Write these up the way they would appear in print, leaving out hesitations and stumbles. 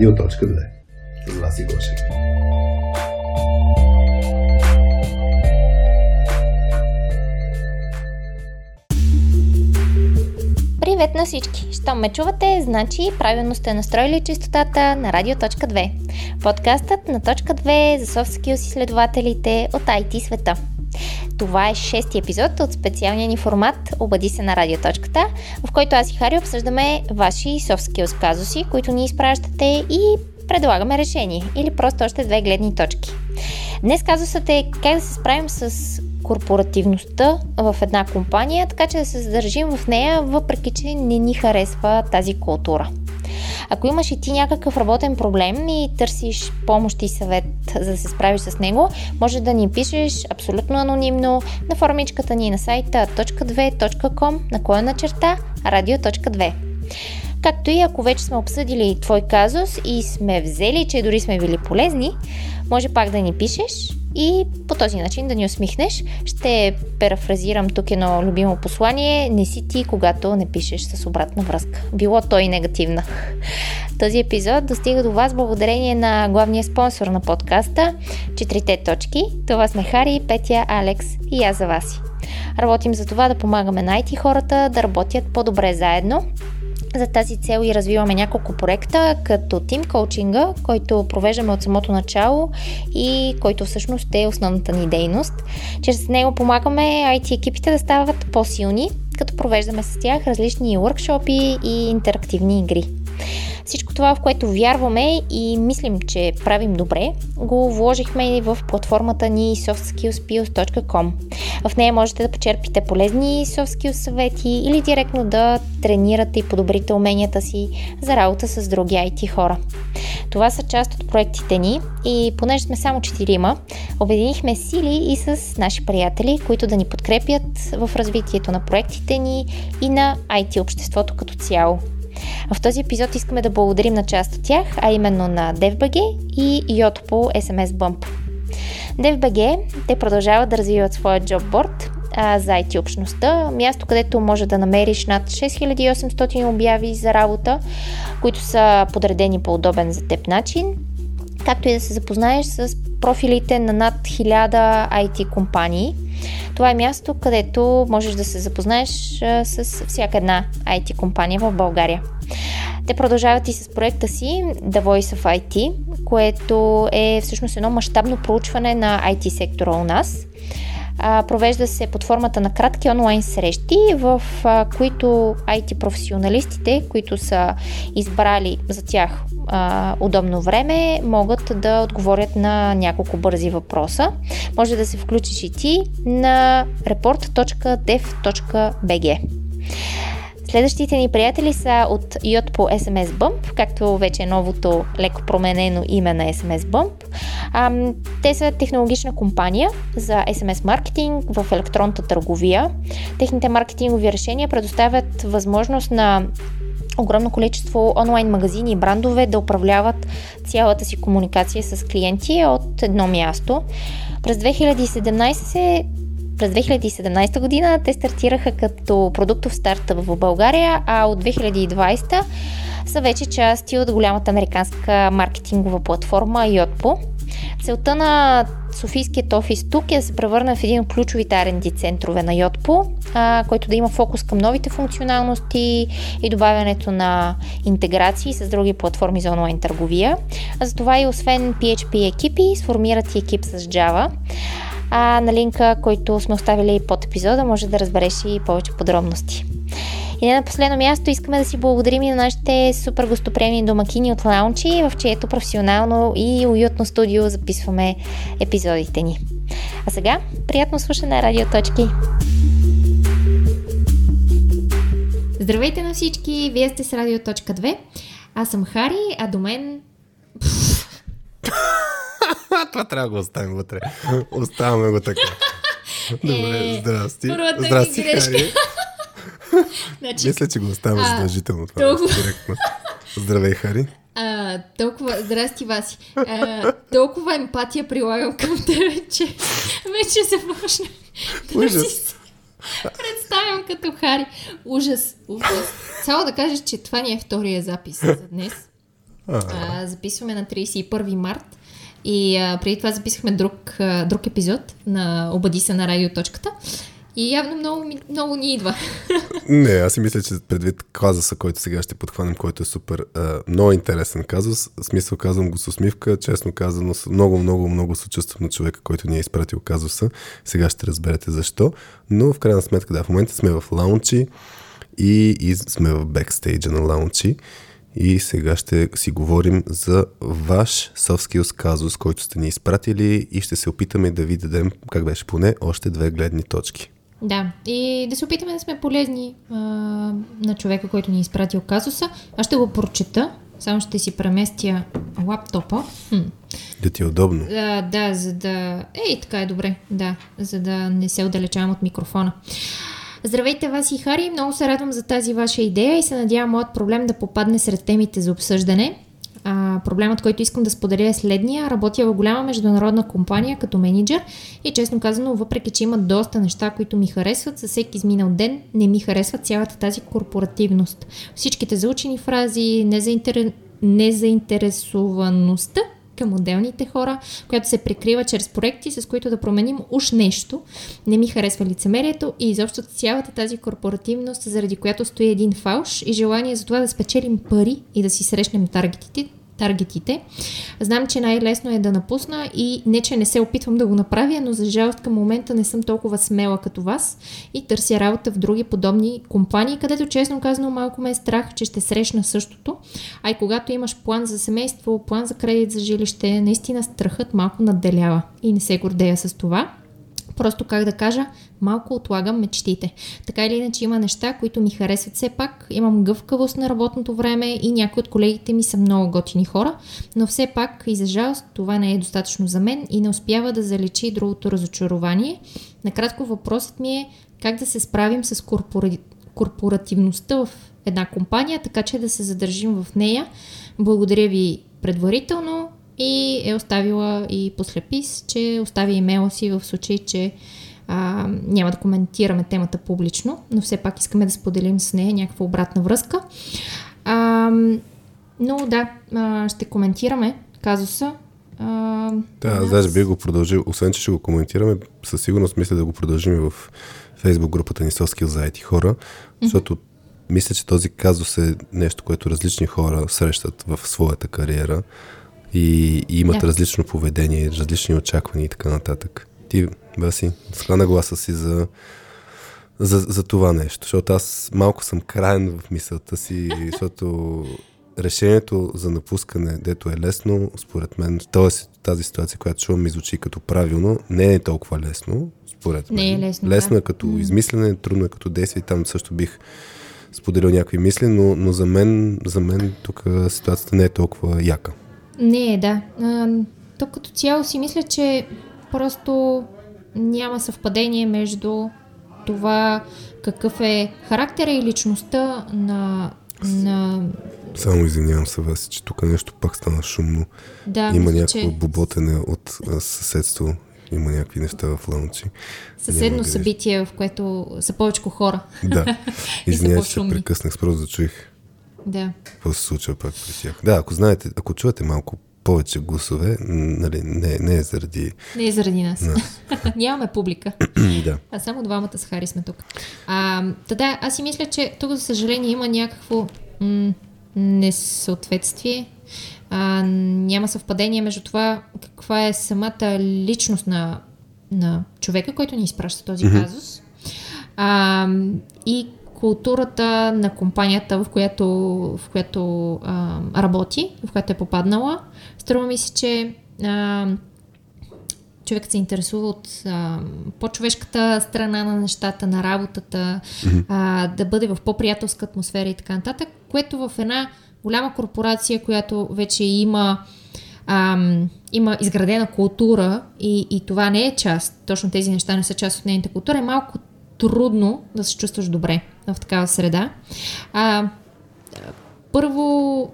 Радиоточка.бг. Власи Гошев. Привет на всички! Щом ме чувате, значи правилно сте настроили чистотата на Радио.2. Подкастът на Точка 2 за soft skills изследователите от IT света. Това е 6-ти епизод от специалния ни формат "Обади се на Радиоточката", в който аз и Хари обсъждаме ваши soft skills казуси, които ни изпращате, и предлагаме решение или просто още две гледни точки. Днес казусът е как да се справим с корпоративността в една компания, така че да се задържим в нея, въпреки че не ни харесва тази култура. Ако имаш и ти някакъв работен проблем и търсиш помощ и съвет за да се справиш с него, може да ни пишеш абсолютно анонимно на формичката ни на сайта .2.com/radio.2. Както и ако вече сме обсъдили твой казус и сме взели, че дори сме били полезни, може пак да ни пишеш и по този начин да ни усмихнеш. Ще парафразирам тук едно любимо послание: не си ти, когато не пишеш с обратна връзка, било то и негативна. Този епизод достига до вас благодарение на главния спонсор на подкаста "Четирите точки". Това сме Хари, Петя, Алекс и аз за вас. Работим за това да помагаме на IT хората да работят по-добре заедно. За тази цел и развиваме няколко проекта, като тим коучинга, който провеждаме от самото начало и който всъщност е основната ни дейност. Чрез него помагаме IT екипите да стават по-силни, като провеждаме с тях различни уъркшопи и интерактивни игри. Всичко това, в което вярваме и мислим, че правим добре, го вложихме и в платформата ни softskillspills.com. В нея можете да почерпите полезни soft skills съвети или директно да тренирате и подобрите уменията си за работа с други IT хора. Това са част от проектите ни и понеже сме само 4, обединихме сили и с наши приятели, които да ни подкрепят в развитието на проектите ни и на IT обществото като цяло. В този епизод искаме да благодарим на част от тях, а именно на DEV.BG и Yotpo SMS Bump. DEV.BG, те продължават да развиват своя джобборд за IT общността, място, където може да намериш над 6800 обяви за работа, които са подредени по удобен за теб начин, както и да се запознаеш с профилите на над 1000 IT компании. Това е място, където можеш да се запознаеш с всяка една IT компания в България. Те продължават и с проекта си The Voice IT, което е всъщност едно мащабно проучване на IT сектора у нас. Провежда се под формата на кратки онлайн срещи, в които IT професионалистите, които са избрали за тях удобно време, могат да отговорят на няколко бързи въпроса. Може да се включиш и ти на report.dev.bg. Следващите ни приятели са от Yotpo SMS Bump, както вече е новото леко променено име на SMS Bump. Те са технологична компания за SMS маркетинг в електронната търговия. Техните маркетингови решения предоставят възможност на огромно количество онлайн магазини и брандове да управляват цялата си комуникация с клиенти от едно място. През 2017 година те стартираха като продуктов стартъп в България, а от 2020 са вече части от голямата американска маркетингова платформа Yotpo. Целта на Софийският офис тук е да се превърне в един от ключовите R&D центрове на Yotpo, който да има фокус към новите функционалности и добавянето на интеграции с други платформи за онлайн търговия. Затова и освен PHP екипи, сформират и екип с JAVA. На линка, който сме оставили под епизода, може да разбереш и повече подробности. И не на последно място, искаме да си благодарим и на нашите супер гостоприемни домакини от Лаунчи, в чието професионално и уютно студио записваме епизодите ни. А сега, приятно слушане, Радиоточки! Здравейте на всички! Вие сте с Радио.2. Аз съм Хари, а до мен... Това трябва да го оставим вътре. Оставаме го така. Добре, здрасти. Здрасти, Хари. Значи, мисля, че го оставяме задължително това. Директно. Здравей, Хари. Здрасти, Васи. Толкова емпатия прилагам към тебе, че вече започна да си представям като Хари. Ужас. Само да кажеш, че това ни е втория запис за днес. Записваме на 31 март и преди това записахме друг епизод на Обади се на радиоточката. И явно много ни идва. Не, аз си мисля, че предвид казуса, който сега ще подхванем, който е супер много интересен казус. В смисъл, казвам го с усмивка, честно казано, много съчувствам на човека, който ни е изпратил казуса. Сега ще разберете защо. Но в крайна сметка, да, в момента сме в лаунчи и сме в бекстейджа на лаунчи. И сега ще си говорим за ваш soft skills казус, който сте ни изпратили и ще се опитаме да ви дадем, как беше поне, още две гледни точки. Да, и да се опитаме да сме полезни на човека, който ни е изпратил казуса. Аз ще го прочета, само ще си преместя лаптопа. Да ти е удобно. Да, за да... Ей, така е добре, да, за да не се отдалечавам от микрофона. Здравейте, Васи и Хари, много се радвам за тази ваша идея и се надявам моят проблем да попадне сред темите за обсъждане. Проблемът, който искам да споделя е следния. Работя в голяма международна компания като менеджер и честно казано, въпреки че има доста неща, които ми харесват, със всеки изминал ден не ми харесва цялата тази корпоративност. Всичките заучени фрази, незаинтересоваността към отделните хора, която се прикрива чрез проекти, с които да променим уж нещо. Не ми харесва лицемерието и изобщо цялата тази корпоративност, заради която стои един фалш и желание за това да спечелим пари и да си срещнем таргетите. Знам, че най-лесно е да напусна и не, че не се опитвам да го направя, но за жалост към момента не съм толкова смела като вас и търся работа в други подобни компании, където честно казано малко ме е страх, че ще срещна същото. А и когато имаш план за семейство, план за кредит за жилище, наистина страхът малко надделява и не се гордея с това. Просто, как да кажа, малко отлагам мечтите. Така или иначе има неща, които ми харесват все пак. Имам гъвкавост на работното време и някои от колегите ми са много готини хора, но все пак и за жалост това не е достатъчно за мен и не успява да заличи другото разочарование. Накратко въпросът ми е как да се справим с корпоративността в една компания, така че да се задържим в нея. Благодаря ви предварително. И е оставила и послепис, че остави имейла си в случай, че няма да коментираме темата публично, но все пак искаме да споделим с нея някаква обратна връзка. Ще коментираме казуса. Аз би го продължил, освен че ще го коментираме, със сигурност мисля да го продължим и в Facebook групата ни Soft Skills за IT хора, защото мисля, че този казус е нещо, което различни хора срещат в своята кариера. И имат различно поведение, различни очаквания и така нататък. Ти, Баси, склана гласа си за това нещо, защото аз малко съм краен в мисълта си, защото решението за напускане, дето е лесно, според мен, тази ситуация, която чувам, ми звучи като правилно, не е толкова лесно, според мен. Не е лесно. Лесно е като измислене, трудно е като действие, там също бих споделил някои мисли, но за мен тук ситуацията не е толкова яка. Не, да. То като цяло си мисля, че просто няма съвпадение между това какъв е характера и личността на... Само извинявам се, Васи, че тук нещо пак стана шумно. Да, има някакво боботене от съседство. Има някакви неща в лаунчи. Съседно събитие, в което са повече хора. Да. Извинявам се, прекъснах, просто зачуих. Да. Какво се случва пак при тях? Да, ако знаете, ако чувате малко повече гласове, нали, не е заради... Не е заради нас. Нямаме публика. Да. А само двамата с Хари сме тук. Аз си мисля, че тук, за съжаление, има някакво несъответствие. Няма съвпадение между това каква е самата личност на човека, който ни изпраща този казус. И културата на компанията, в която работи, в която е попаднала. Струва ми се, че човекът се интересува от по-човешката страна на нещата, на работата, да бъде в по-приятелска атмосфера и така нататък, което в една голяма корпорация, която вече има изградена култура и това не е част, точно тези неща не са част от нейната култура, е малко трудно да се чувстваш добре в такава среда. Първо,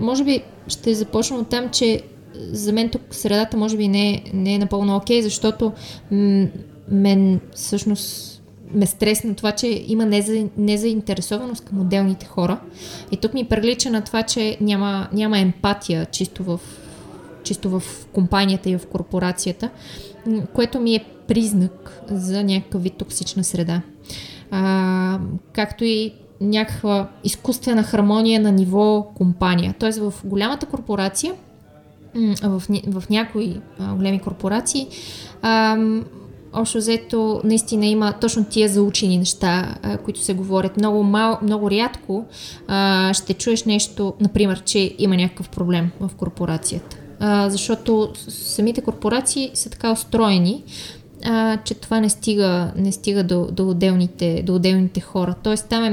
може би ще започна от там, че за мен тук средата може би не е напълно окей, защото мен всъщност ме стресна това, че има незаинтересованост към отделните хора. И тук ми прилича на това, че няма емпатия чисто в компанията и в корпорацията, което ми е признак за някакъв вид токсична среда. Както и някаква изкуствена хармония на ниво компания. Тоест в голямата корпорация, в някои големи корпорации, общо взето наистина има точно тия заучени неща, които се говорят. Много рядко ще чуеш нещо, например, че има някакъв проблем в корпорацията. Защото самите корпорации са така устроени, че това не стига до отделните хора. Тоест там е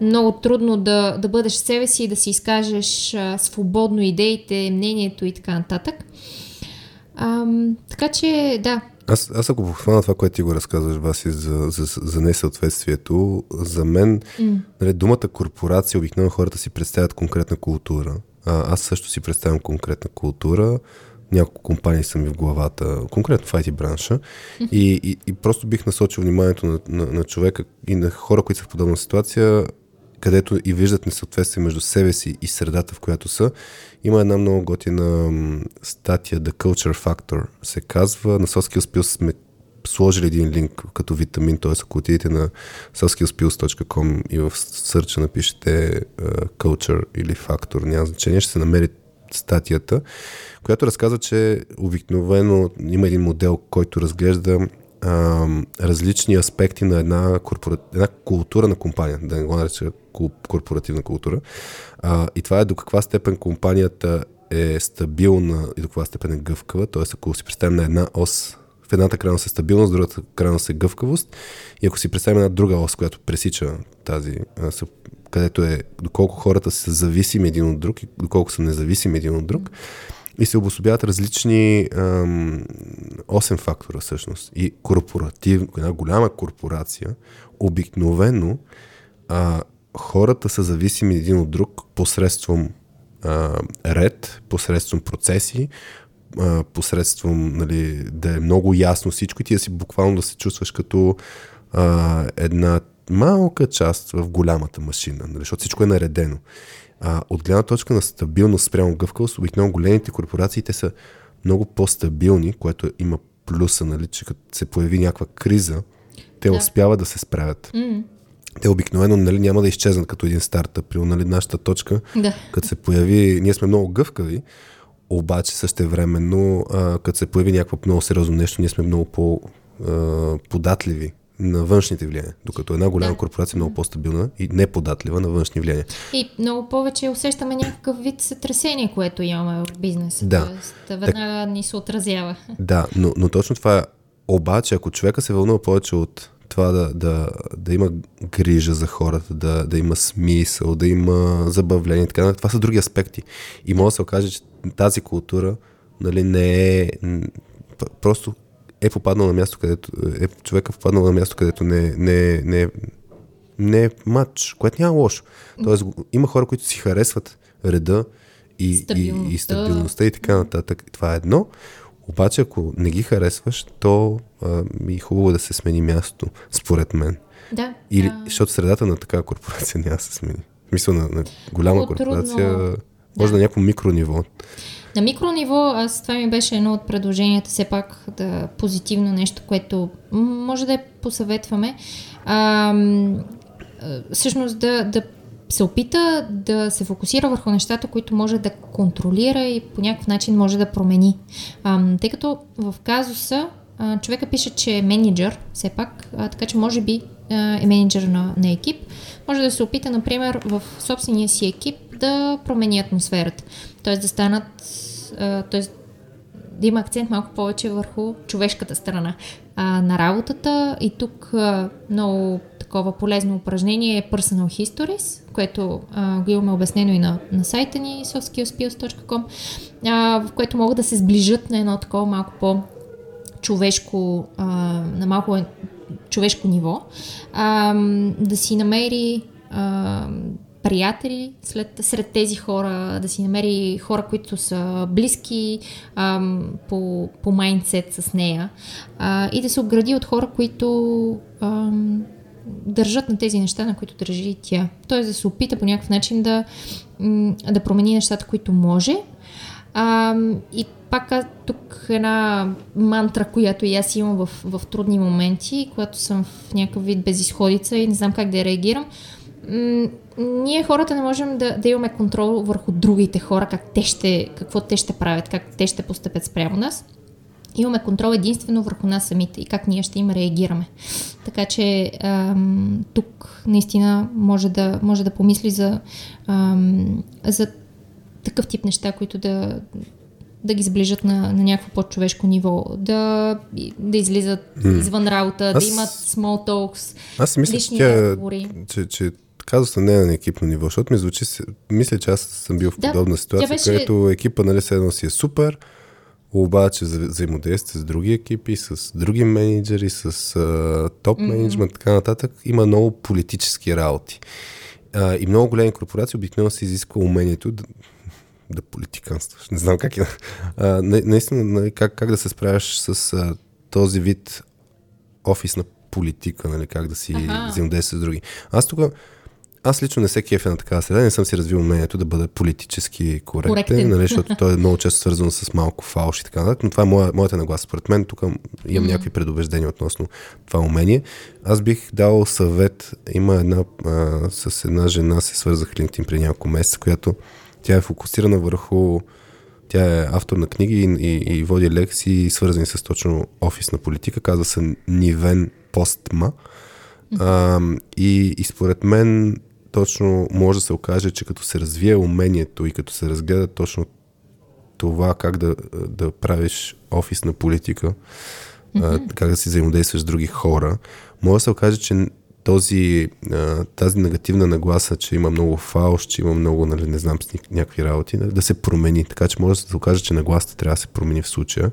много трудно да бъдеш себе си и да си изкажеш свободно идеите, мнението и така нататък. Така че, да. Аз ако похвана това, което ти го разказваш, Васи, за несъответствието, за мен думата корпорация, обикновено хората си представят конкретна култура. Аз също си представям конкретна култура. Няколко компании са ми в главата, конкретно в IT бранша, и просто бих насочил вниманието на човека и на хора, които са в подобна ситуация, където и виждат несъответствие между себе си и средата, в която са. Има една много готина статия, The Culture Factor се казва. На softskillspills сме сложили един линк като витамин, т.е. ако отидете на softskillspills.com и в сърча напишете Culture или Factor, няма значение, ще се намери статията, която разказва, че обикновено има един модел, който разглежда различни аспекти на една култура на компания, да не го нареча корпоративна култура. И това е до каква степен компанията е стабилна и до каква степен е гъвкава. Т.е. ако си представим на една ос, в едната крайност е стабилност, в другата крайност е гъвкавост, и ако си представим една друга ос, която пресича тази, където е доколко хората са зависими един от друг и доколко са независими един от друг, и се обособяват различни 8 фактора всъщност. И една голяма корпорация, обикновено хората са зависими един от друг посредством ред, посредством процеси, посредством, нали, да е много ясно всичко и ти да си буквално да се чувстваш като една малка част в голямата машина, защото всичко е наредено. От гледна точка на стабилност спрямо гъвкавост, обикновено големите корпорации те са много по-стабилни, което има плюса, нали, че като се появи някаква криза, те успяват да се справят. Те обикновено, нали, няма да изчезнат като един стартъп. При, нали, нашата точка, като се появи, ние сме много гъвкави, обаче същевременно, като се появи някакво много сериозно нещо, ние сме много по-податливи на външните влияния, докато една голяма корпорация е много по-стабилна и неподатлива на външни влияния. И много повече усещаме някакъв вид сътресение, което имаме в бизнеса. Да. Тоест, веднага ни се отразява. Да, но точно това е. Обаче, ако човека се вълнува повече от това да има грижа за хората, да има смисъл, да има забавление, така, това са други аспекти. И може да се окаже, че тази култура, нали, не е просто е попаднал на място, където човекът е попаднал на място, където не е матч, което няма лошо. Тоест има хора, които си харесват реда и стабилността и така нататък. Това е едно. Обаче, ако не ги харесваш, то е хубаво да се смени място, според мен. Да. Или, защото средата на такава корпорация няма да се смени. В смисъл на голяма корпорация, може на някакво микрониво. На микрониво, това ми беше едно от предложенията, все пак да позитивно нещо, което може да я посъветваме. Всъщност да се опита да се фокусира върху нещата, които може да контролира и по някакъв начин може да промени. Тъй като в казуса човека пише, че е менеджер, все пак, така че може би е менеджер на екип. Може да се опита, например, в собствения си екип да промени атмосферата. Т.е. да станат, да има акцент малко повече върху човешката страна на работата. И тук много такова полезно упражнение е Personal Histories, което го имаме обяснено и на сайта ни softskillspills.com, в което могат да се сближат на едно такова малко по-човешко, на малко човешко ниво. Да си намери приятели, сред тези хора, да си намери хора, които са близки по майндсет с нея и да се обгради от хора, които държат на тези неща, на които държи тя. Тоест да се опита по някакъв начин да промени нещата, които може. И пак тук една мантра, която и аз имам в трудни моменти, когато съм в някакъв вид безизходица и не знам как да реагирам. Ние хората не можем да имаме контрол върху другите хора, какво те ще правят, как те ще постъпят спрямо нас. Имаме контрол единствено върху нас самите и как ние ще им реагираме. Така че тук наистина може да помисли за такъв тип неща, които да ги сближат на някакво по-човешко ниво, да излизат извън работа, да имат small talks, лични разговори. Че казуса не е на екипно ниво, защото ми звучи, мисля, че аз съм бил в подобна ситуация, където екипа, седно си е супер, обаче взаимодействие с други екипи, с други менеджери, с топ менеджмент, така нататък, има много политически работи. И много големи корпорации обикновено се изисква умението да политиканстваш. Не знам как е. Наистина, как да се справяш с този вид офисна политика, как да си взаимодействаш с други. Аз лично не се кефя на такава среда, не съм си развил мнението да бъда политически коректен, защото той е много често свързано с малко фалш и така нататък, но това е моята нагласа. Според мен тук имам някакви предубеждения относно това умение. Аз бих дал съвет, има с една жена се свързах LinkedIn преди няколко месеца, която тя е фокусирана върху, тя е автор на книги и води лекции, свързани с точно офисна политика, казва се Нивен Постма. И според мен точно може да се окаже, че като се развие умението и като се разгледа точно това как да правиш офисна политика, как да си взаимодействаш с други хора, може да се окаже, че тази негативна нагласа, че има много фалш, че има много, не знам, някакви работи, да се промени. Така че може да се окаже, че нагласата трябва да се промени в случая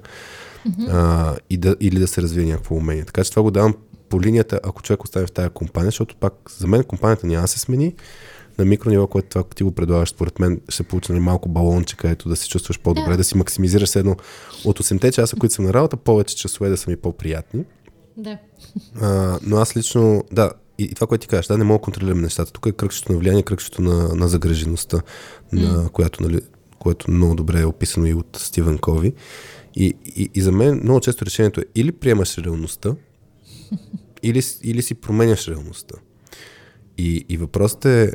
или да се развие някакво умение. Така че това го давам по линията, ако човек остане в тази компания, защото пак за мен компанията няма да се смени на микрониво, което това ти го предлагаш, според мен ще получи малко балонче, където да се чувстваш по-добре, да си максимизираш едно от 8-те часа, които съм на работа, повече часове да са ми по-приятни. Да. Но аз лично, и това, което ти кажеш, не мога да контролирам нещата. Тук е кръгчето на влияние, кръгчето на загрежеността, на което много добре е описано и от Стивен Кови. И за мен много често решението е или приемаш реалността, или си променяш реалността. И въпросът е,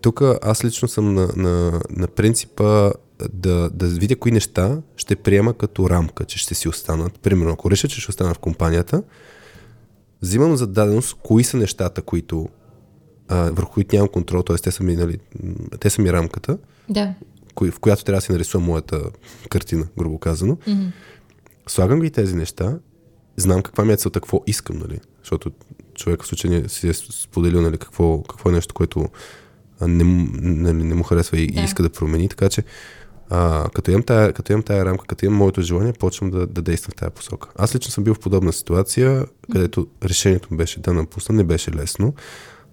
тук аз лично съм на принципа да видя кои неща ще приема като рамка, че ще си останат. Примерно, ако реша, че ще остана в компанията, взимам за даденост кои са нещата, които върху които нямам контрол, т.е. те са ми рамката, в която трябва да си нарисувам моята картина, грубо казано. Слагам ги тези неща, знам каква ми е целта, какво искам, защото човек в случай си е споделил какво е нещо, което не му харесва и иска да промени, така че като имам тая рамка, като имам моето желание, почвам да действам в тая посока. Аз лично съм бил в подобна ситуация, където решението ми беше да напусна, не беше лесно,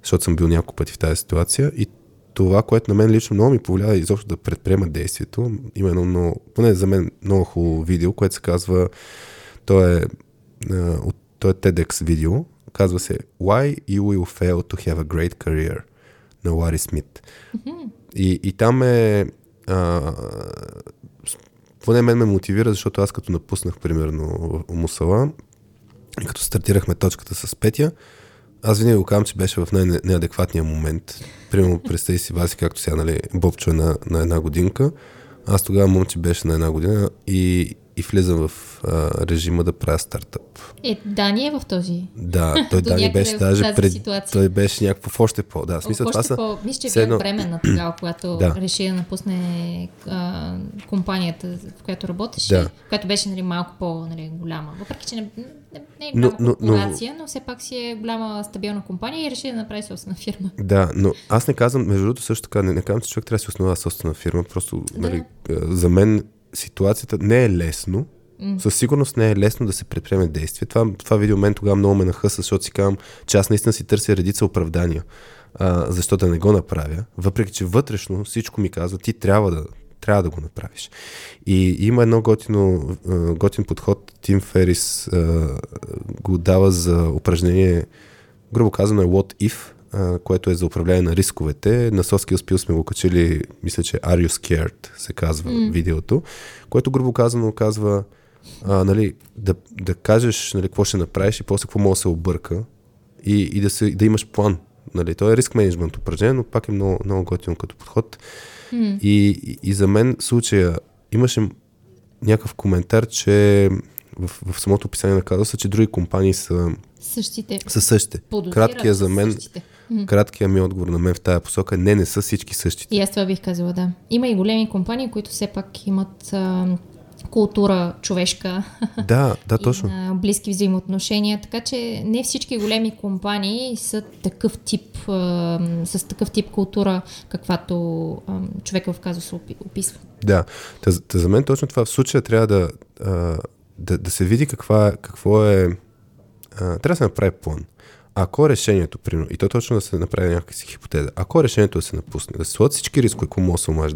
защото съм бил няколко пъти в тая ситуация и това, което на мен лично много ми повлия изобщо да предприема действието, има едно много, поне за мен много хубаво видео, което се казва, то е TEDx видео, казва се Why you will fail to have a great career на Лари Смит. И там поне мен ме мотивира, защото аз като напуснах примерно Мусала и като стартирахме точката с Петя, аз винаги го казвам, че беше в най-неадекватния момент. Примерно представи си Васи, както сега Бобчо е на една годинка, аз тогава момче беше на една година и влизам в режима да правя стартъп. Дани е в този. Да, той Дани беше даже той беше някакво в още по... Да, смисъл, това са... Мисля, че бях временна тогава, когато реши да напусне компанията, в която работеше, която беше малко по-голяма. Въпреки, че не е голяма корпорация, но все пак си е голяма стабилна компания и реши да направи собствена фирма. Да, но аз не казвам, между другото също така, не казвам, че човек трябва да си основава собствена фирма, просто за мен ситуацията не е лесно. Със сигурност не е лесно да се предприеме действие. Това видео мен тогава много ме нахъса, защото си казвам, че аз наистина си търся редица оправдания. защо да не го направя, въпреки че вътрешно всичко ми казва, ти трябва да го направиш. И има едно готин подход, Тим Ферис го дава за упражнение, грубо казано е What If, което е за управление на рисковете. На softskillspills сме го качили, мисля, че Are You Scared се казва видеото, което грубо казано казва да кажеш какво ще направиш и после какво мога да се обърка и да имаш план. То е риск менеджмент упражнение, но пак е много, много готино като подход. И за мен случая имаше някакъв коментар, че в самото описание на казуса, че други компании са същите. Краткият ми отговор на мен в тая посока е не са всички същите. И аз това бих казала, да. Има и големи компании, които все пак имат култура човешка. Да, точно. Близки взаимоотношения, така че не всички големи компании са с такъв тип култура, каквато човека в казуса описва. Да, за мен точно това в случая трябва да се види какво е. Трябва да се направи план. Ако решението, примерно, и то точно да се направи някакви хипотеза, ако решението да се напусне, да се сложат всички рискове, които може да се омажеш,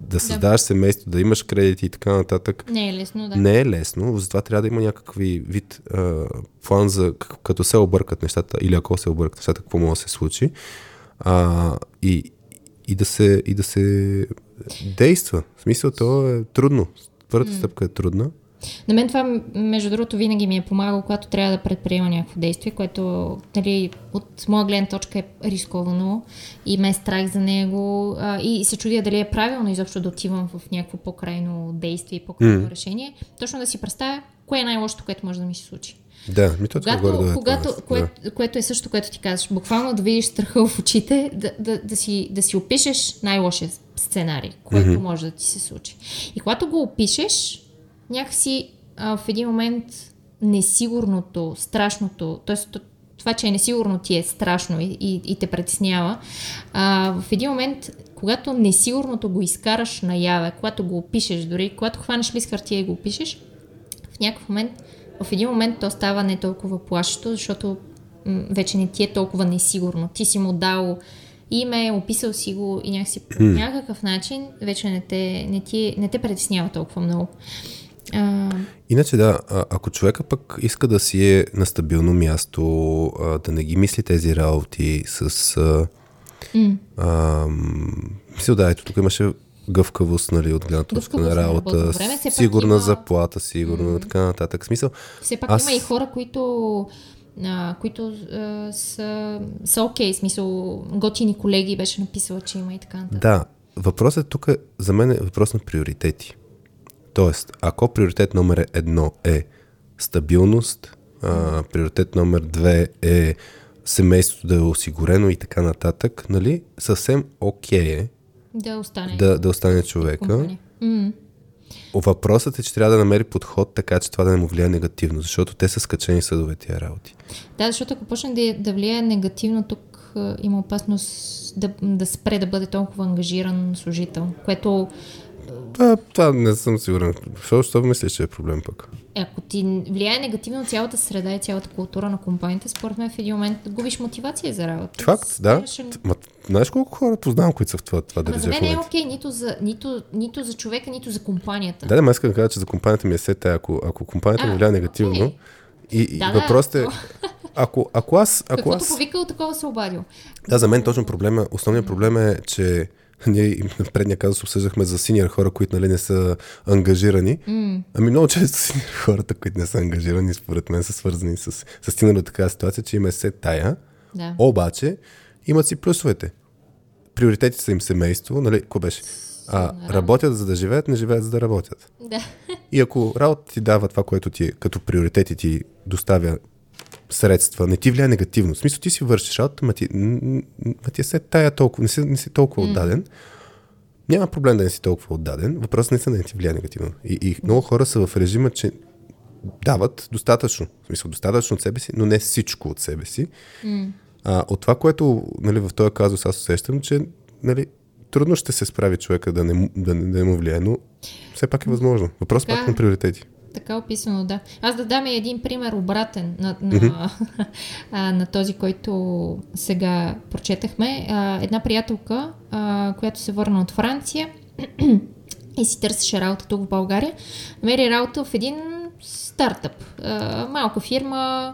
да създаваш семейство, да имаш кредити и така нататък. Не е лесно, да. Не е лесно, затова трябва да има някакви вид план за като се объркат нещата, или ако се объркат нещата, какво може да се случи. И да се действа. В смисъл, то е трудно. Първата стъпка е трудна. На мен това, между другото, винаги ми е помагало, когато трябва да предприема някакво действие, което от моя гледна точка е рисковано и ме е страх за него и се чудя дали е правилно изобщо да отивам в някакво по-крайно действие и по-крайно решение. Точно да си представя кое е най-лошото, което може да ми се случи. Да, ми това което е също, което ти казваш. Буквално да видиш страха в очите, да си опишеш най-лошия сценарий, което може да ти се случи. И когато го опишеш, някакси в един момент несигурното, страшното, т.е. това, че е несигурно ти е страшно и те притеснява, в един момент, когато несигурното го изкараш наяве, когато го опишеш дори, когато хванеш лист хартия и го опишеш, в един момент то става не толкова плашещо, защото вече не ти е толкова несигурно. Ти си му дал име, описал си го и някакси по някакъв начин вече не те притеснява толкова много. Иначе да, ако човека пък иска да си е на стабилно място, да не ги мисли тези работи ето тук имаше гъвкавост, от гледна точка на работа, сигурна заплата, сигурна така нататък. Смисъл. Все пак има и хора, които са окей, смисъл, готини колеги беше написала, че има и така нататък. Да, въпросът тук за мен е въпрос на приоритети. Тоест, ако приоритет номер 1 е стабилност, приоритет номер 2 е семейството да е осигурено и така нататък, съвсем окей е да остане човека. Въпросът е, че трябва да намери подход, така че това да не му влияе негативно, защото те са скачени съдове тия работи. Да, защото ако почне да влияе негативно, тук има опасност да спре да бъде толкова ангажиран служител, което... Това не съм сигурен. Защо мислиш, че е проблем пък? Ако ти влияе негативно цялата среда и цялата култура на компанията, според мен в един момент губиш мотивация за работа. Факт, да. Знаеш колко хора познавам, които са в това държа в момента? За мен е окей, нито за човека, нито за компанията. Да, искам да кажа, че за компанията ми е сета. Ако компанията ми влияе негативно, и въпросът е... Каквото повикал, такова се обадил. Да, за мен точно основният проблем е, че ние на предния казус обсъждахме за синьор хора, които не са ангажирани. Ами много често синьор хората, които не са ангажирани, според мен са свързани с стигнали до такава ситуация, че им е се тая. Да. Обаче имат си плюсовете. Приоритетите са им семейство, какво беше? Работят за да живеят, не живеят за да работят. Да. И ако работа ти дава това, което ти като приоритети ти доставя средства, не ти влияе негативно. В смисъл, ти си вършиш работата, ма ти се тая толкова, не си толкова отдаден. Няма проблем да не си толкова отдаден. Въпросът не са да не ти влияе негативно. И много хора са в режима, че дават достатъчно. В смисъл, достатъчно от себе си, но не всичко от себе си. От това, което в този казус аз усещам, че трудно ще се справи човека да не му влияе, но все пак е възможно. Въпрос пак на приоритети. така описано, да. Аз да дам един пример обратен на този, който сега прочетахме. Една приятелка, която се върна от Франция и си търсеше работа тук в България, намери работа в един стартъп. Малка фирма,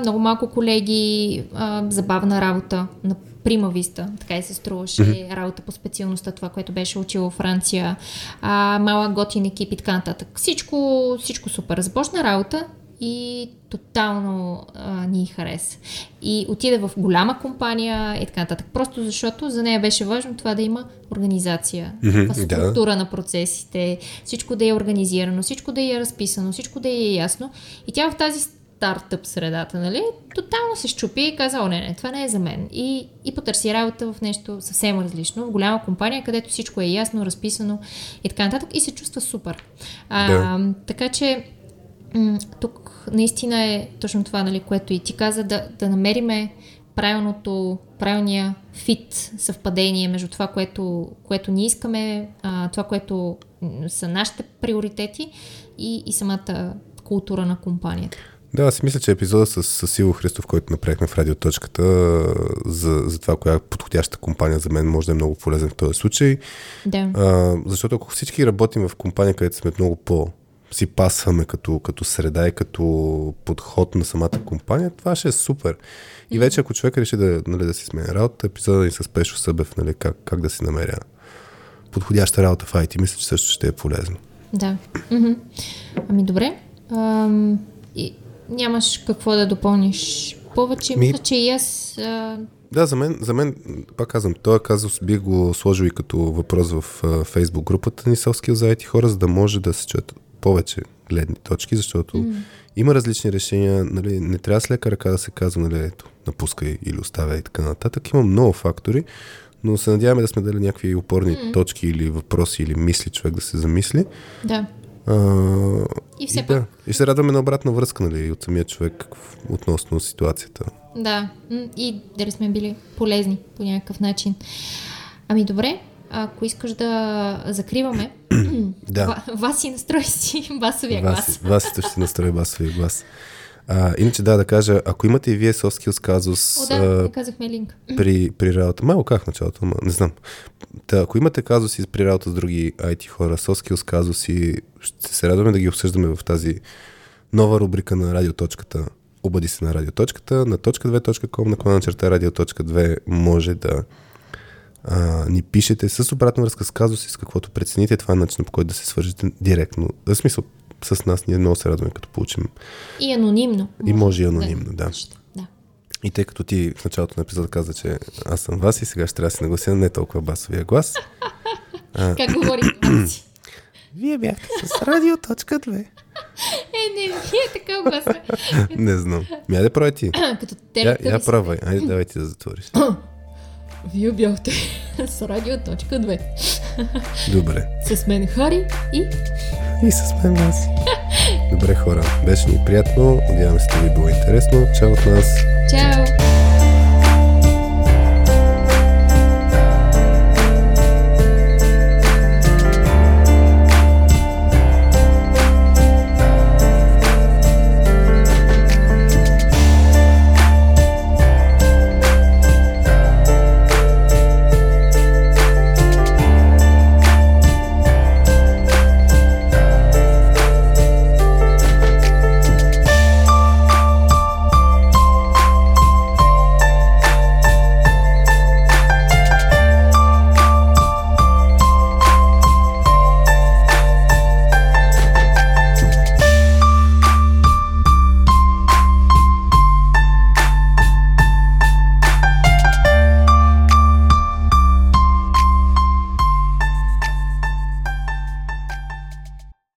много малко колеги, забавна работа на примависта, така и се струваше работа по специалността, това, което беше учила във Франция, малък готин екип и така нататък. Всичко супер. Започна работа и тотално не ѝ хареса. И отиде в голяма компания и така нататък. Просто защото за нея беше важно това да има организация, структура на процесите, всичко да е организирано, всичко да е разписано, всичко да е ясно. И тя в тази стартъп средата, нали, тотално се щупи и каза, не, това не е за мен. И потърси работа в нещо съвсем различно, в голяма компания, където всичко е ясно, разписано и така нататък и се чувства супер. Така че тук наистина е точно това, нали, което и ти каза, да намериме правилния фит, съвпадение между това, което ние искаме, това, което са нашите приоритети и самата култура на компанията. Да, аз мисля, че епизода с Сило Христов, който направихме в Радиоточката за това, коя подходяща компания за мен може да е много полезен в този случай. Да. Защото ако всички работим в компания, където сме много си пасваме като среда и като подход на самата компания, това ще е супер. И вече ако човек реши да си сменя работа, епизода и с Пешо Събев, как да си намеря подходяща работа в IT, мисля, че също ще е полезно. Да. Ами добре. Нямаш какво да допълниш повече, мисля, че и аз... Да, за мен, пак казвам, този казус бих го сложил и като въпрос в Facebook групата ни Soft Skills за IT хора, за да може да се чуят повече гледни точки, защото има различни решения, нали, не трябва с лека ръка да се казва, нали, ето, напускай или оставя и така нататък. Има много фактори, но се надяваме да сме дали някакви опорни точки или въпроси или мисли, човек да се замисли. Да. И все пак. И се радваме на обратна връзка, нали, от самия човек относно ситуацията. Да, и дали сме били полезни по някакъв начин. Ами добре, ако искаш да закриваме, Васи, настрой си басовия глас. Васито ще си настрои басовия глас. Иначе да кажа, ако имате и вие soft skills казус... не казахме линк. При работа... Малко как в началото, не знам. Ако имате казуси при работа с други IT хора, soft skills казуси, ще се радваме да ги обсъждаме в тази нова рубрика на Радиоточката. Обади се на Радиоточката. На .2.com, / Радиоточка2 може да ни пишете с обратна връзка с казуси, с каквото прецените. Това е начинът, по който да се свържете директно. В смисъл, с нас ние много се радваме, като получим. И анонимно. И може и анонимно, да. И тъй като ти в началото на епизода каза, че аз съм Васи, сега ще трябва да се наглася на не толкова басовия глас. Как говорим, Васи? Вие бяхте с Радиоточка 2. Не, вие така гласа. Не знам. Айде, правай ти. Я правай. Айде, давай ти да затвориш. Вие бяхте с Радиоточка 2. Добре. С мен Хари и с мен Васи. Добре, хора, беше ни приятно. Надявам се да ви било интересно. Чао от нас. Чао.